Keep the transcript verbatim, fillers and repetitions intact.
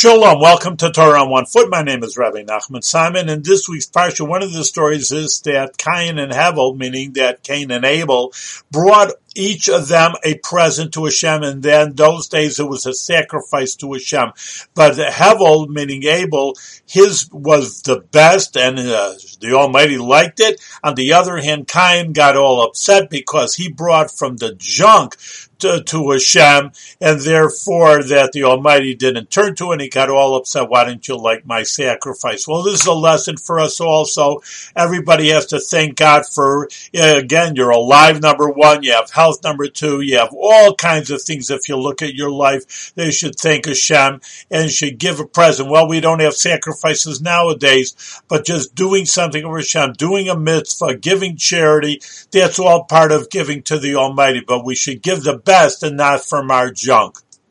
Shalom, welcome to Torah on One Foot. My name is Rabbi Nachman Simon, and this week's parsha, one of the stories is that Cain and Hevel, meaning that Cain and Abel, brought each of them a present to Hashem, and then those days it was a sacrifice to Hashem. But Hevel, meaning Abel, his was the best, and uh, the Almighty liked it. On the other hand, Cain got all upset because he brought from the junk To, to Hashem, and therefore that the Almighty didn't turn to, and he got all upset. Why didn't you like my sacrifice? Well, this is a lesson for us also. Everybody has to thank God for, again, you're alive, number one, you have health, number two, you have all kinds of things. If you look at your life, they should thank Hashem and should give a present. Well, we don't have sacrifices nowadays, but just doing something for Hashem, doing a mitzvah, giving charity, that's all part of giving to the Almighty, but we should give the best and not from our junk.